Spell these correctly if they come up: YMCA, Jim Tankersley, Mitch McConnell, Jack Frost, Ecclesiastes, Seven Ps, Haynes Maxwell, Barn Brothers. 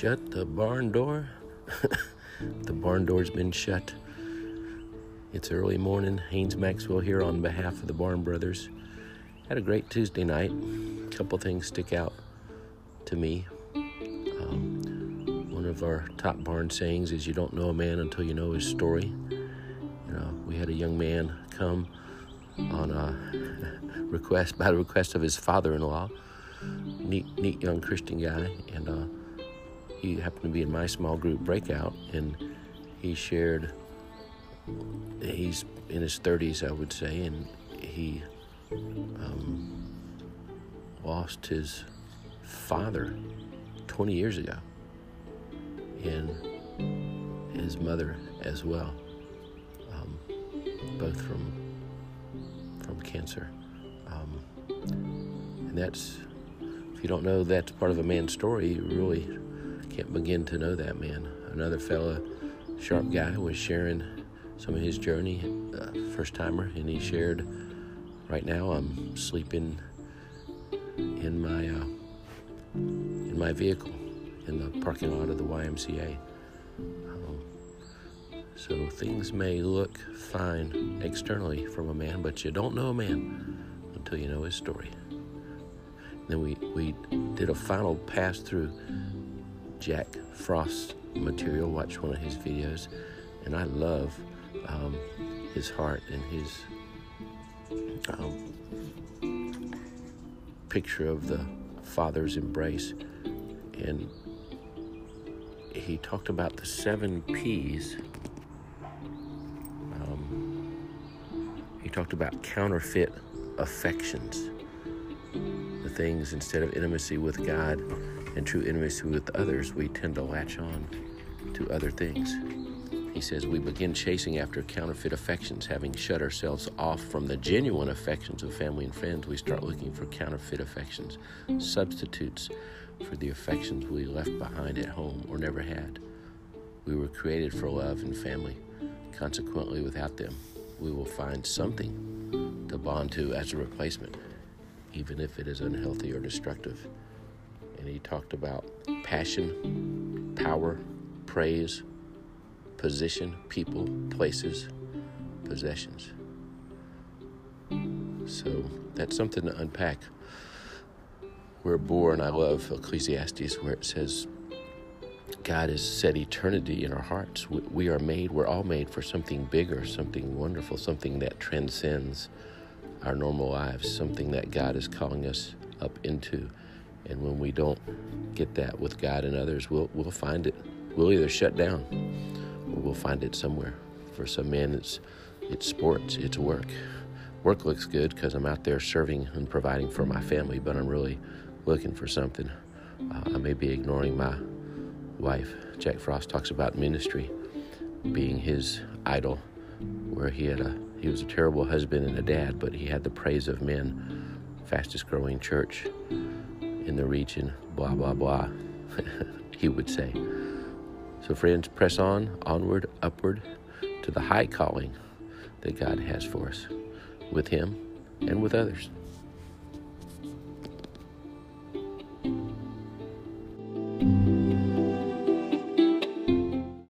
shut the barn door. The barn door's been shut. It's early morning. Haynes Maxwell here on behalf of the Barn Brothers. Had a great Tuesday night. A couple things stick out to me. One of our top barn sayings is, you don't know a man until you know his story. You know, we had a young man come on a request, by the request of his father-in-law. Neat young Christian guy, and he happened to be in my small group breakout, and he shared, he's in his 30s, I would say, and he lost his father 20 years ago, and his mother as well, both from cancer, and that's, if you don't know that's part of a man's story, you really can't begin to know that man. Another fella, sharp guy, was sharing some of his journey, first-timer, and he shared, right now I'm sleeping in my vehicle in the parking lot of the YMCA. So things may look fine externally from a man, but you don't know a man until you know his story. And then we did a final pass through Jack Frost material. Watched one of his videos, and I love his heart and his picture of the father's embrace. And he talked about the 7 P's. He talked about counterfeit affections, the things instead of intimacy with God and true intimacy with others, we tend to latch on to other things. He says we begin chasing after counterfeit affections. Having shut ourselves off from the genuine affections of family and friends, we start looking for counterfeit affections, substitutes for the affections we left behind at home or never had. We were created for love and family. Consequently, without them, we will find something to bond to as a replacement, even if it is unhealthy or destructive. And he talked about passion, power, praise, position, people, places, possessions. So that's something to unpack. We're born, I love Ecclesiastes, where it says God has set eternity in our hearts. We are made, we're all made for something bigger, something wonderful, something that transcends our normal lives, something that God is calling us up into. And when we don't get that with God and others, we'll find it. We'll either shut down or we'll find it somewhere. For some men, it's sports, it's work. Work looks good because I'm out there serving and providing for my family, but I'm really looking for something. I may be ignoring my wife. Jack Frost talks about ministry being his idol, where he was a terrible husband and a dad, but he had the praise of men, fastest growing church in the region, blah, blah, blah, he would say. So friends, press on, onward, upward, to the high calling that God has for us, with him and with others.